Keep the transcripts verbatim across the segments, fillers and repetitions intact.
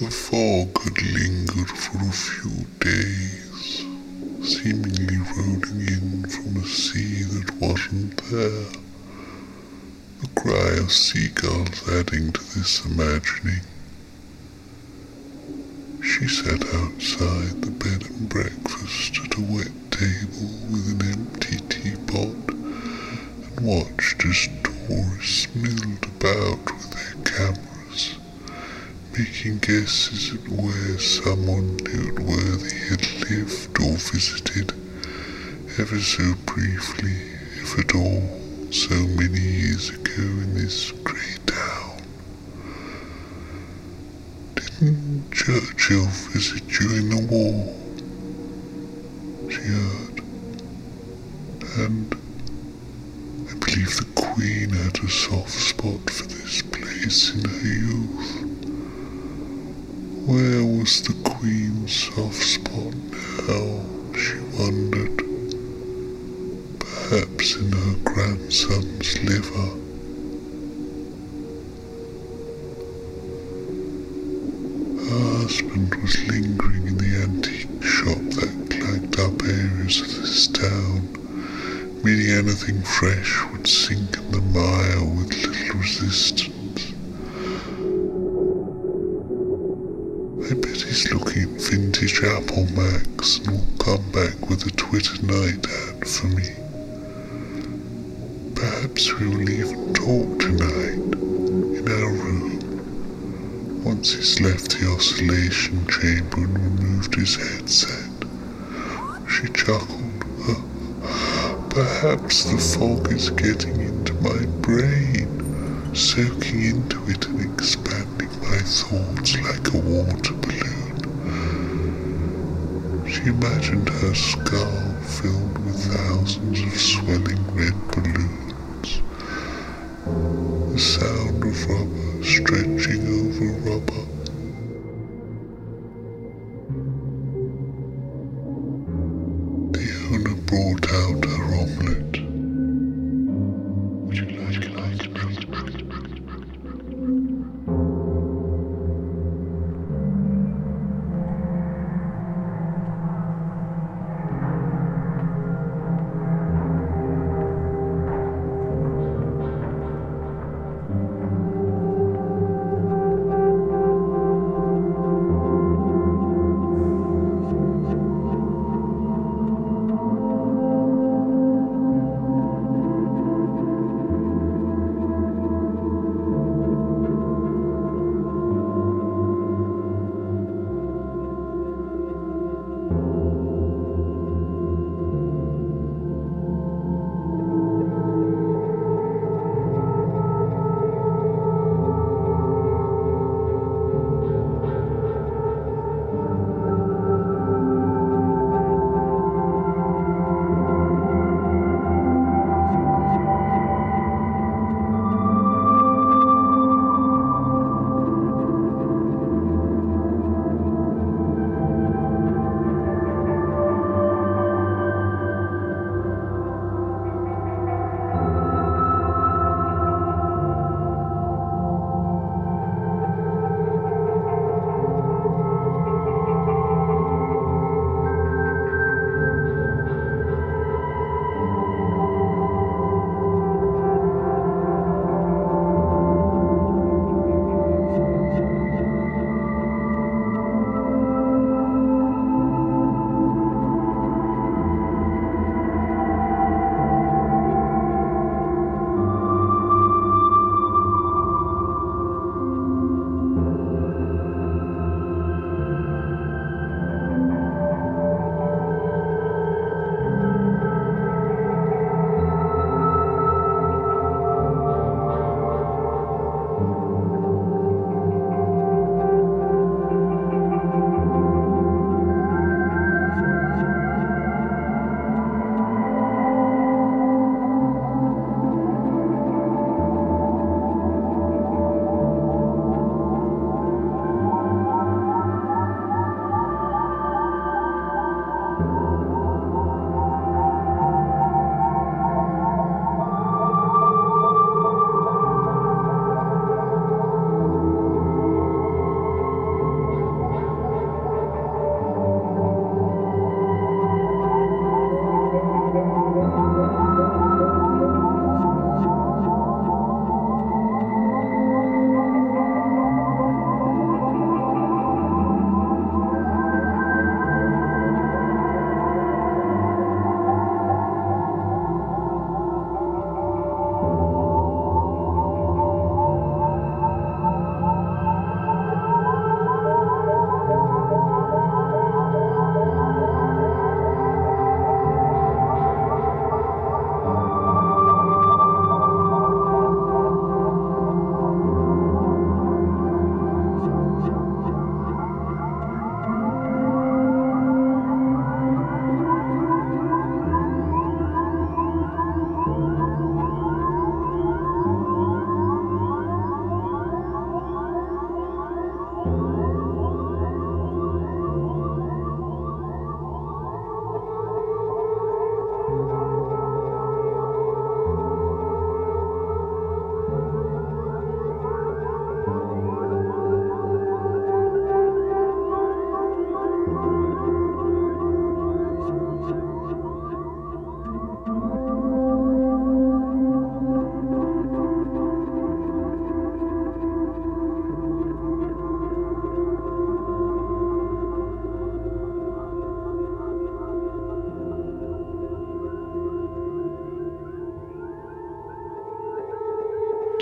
The fog had lingered for a few days, seemingly rolling in from a sea that wasn't there, the cry of seagulls adding to this imagining. She sat outside the bed and breakfast at a wet table with an empty teapot and watched as tourists milled about with their cameras, making guesses at where someone noteworthy had lived or visited, ever so briefly, if at all, so many years ago in this grey town. Didn't Churchill visit you in the war? She heard. And I believe the Queen had a soft spot for this place in her youth. Where was the Queen's soft spot now, she wondered. Perhaps in her grandson's liver. Her husband was lingering in the antique shop that clagged up areas of this town, meaning anything fresh would sink in the mire with little resistance. I bet he's looking at vintage Apple Macs and will come back with a Twitter night ad for me. Perhaps we will even talk tonight, in our room, once he's left the oscillation chamber and removed his headset. She chuckled. Perhaps the fog is getting into my brain, soaking into it and expanding my thoughts like a water balloon. She imagined her skull filled with thousands of swelling red balloons. The sound of rubber stretching over rubber.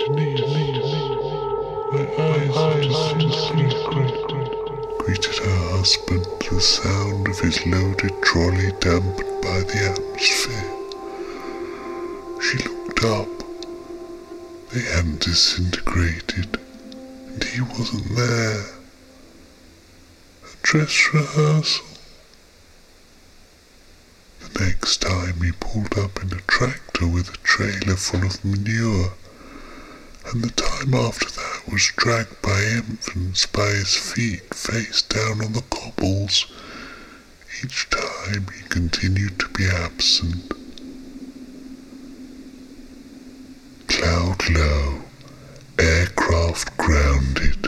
knees, my eyes are just a secret, greeted her husband, the sound of his loaded trolley dampened by the atmosphere. She looked up. They hadn't disintegrated, and he wasn't there. A dress rehearsal. The next time he pulled up in a tractor with a trailer full of manure, and the time after that was dragged by infants by his feet face down on the cobbles. Each time he continued to be absent. Cloud low, aircraft grounded.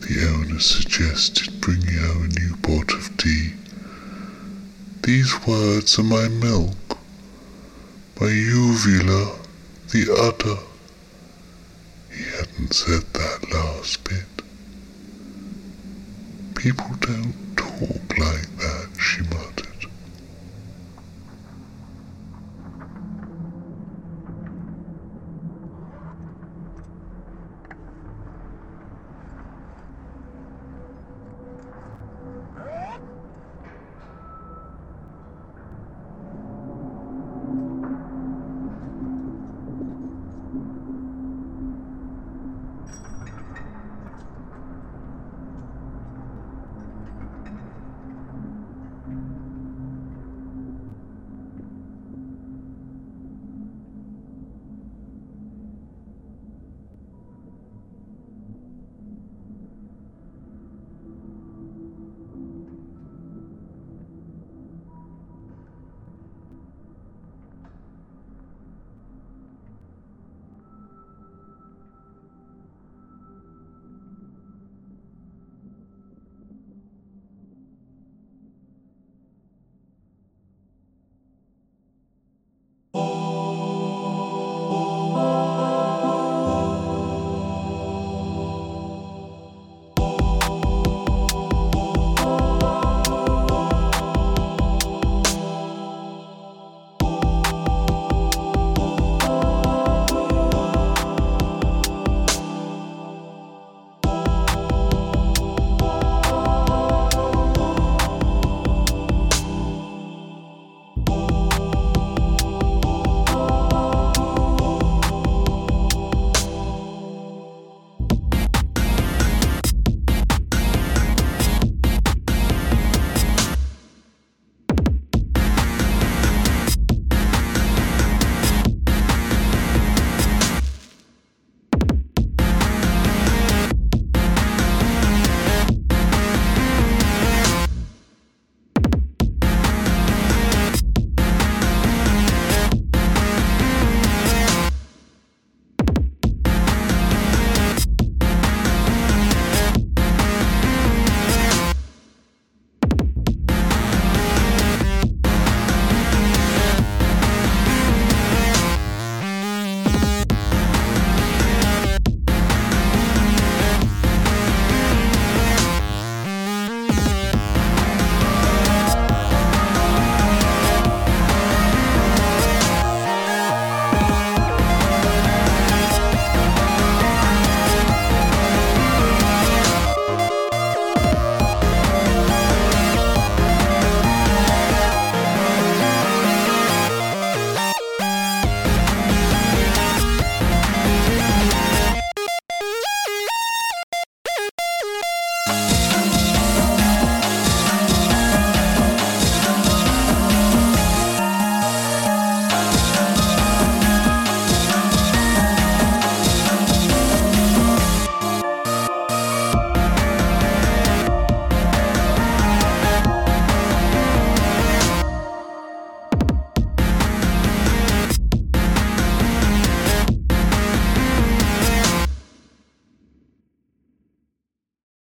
The owner suggested bringing her a new pot of tea. These words are my milk, my uvula, the udder. He hadn't said that last bit. People don't talk like that, she muttered.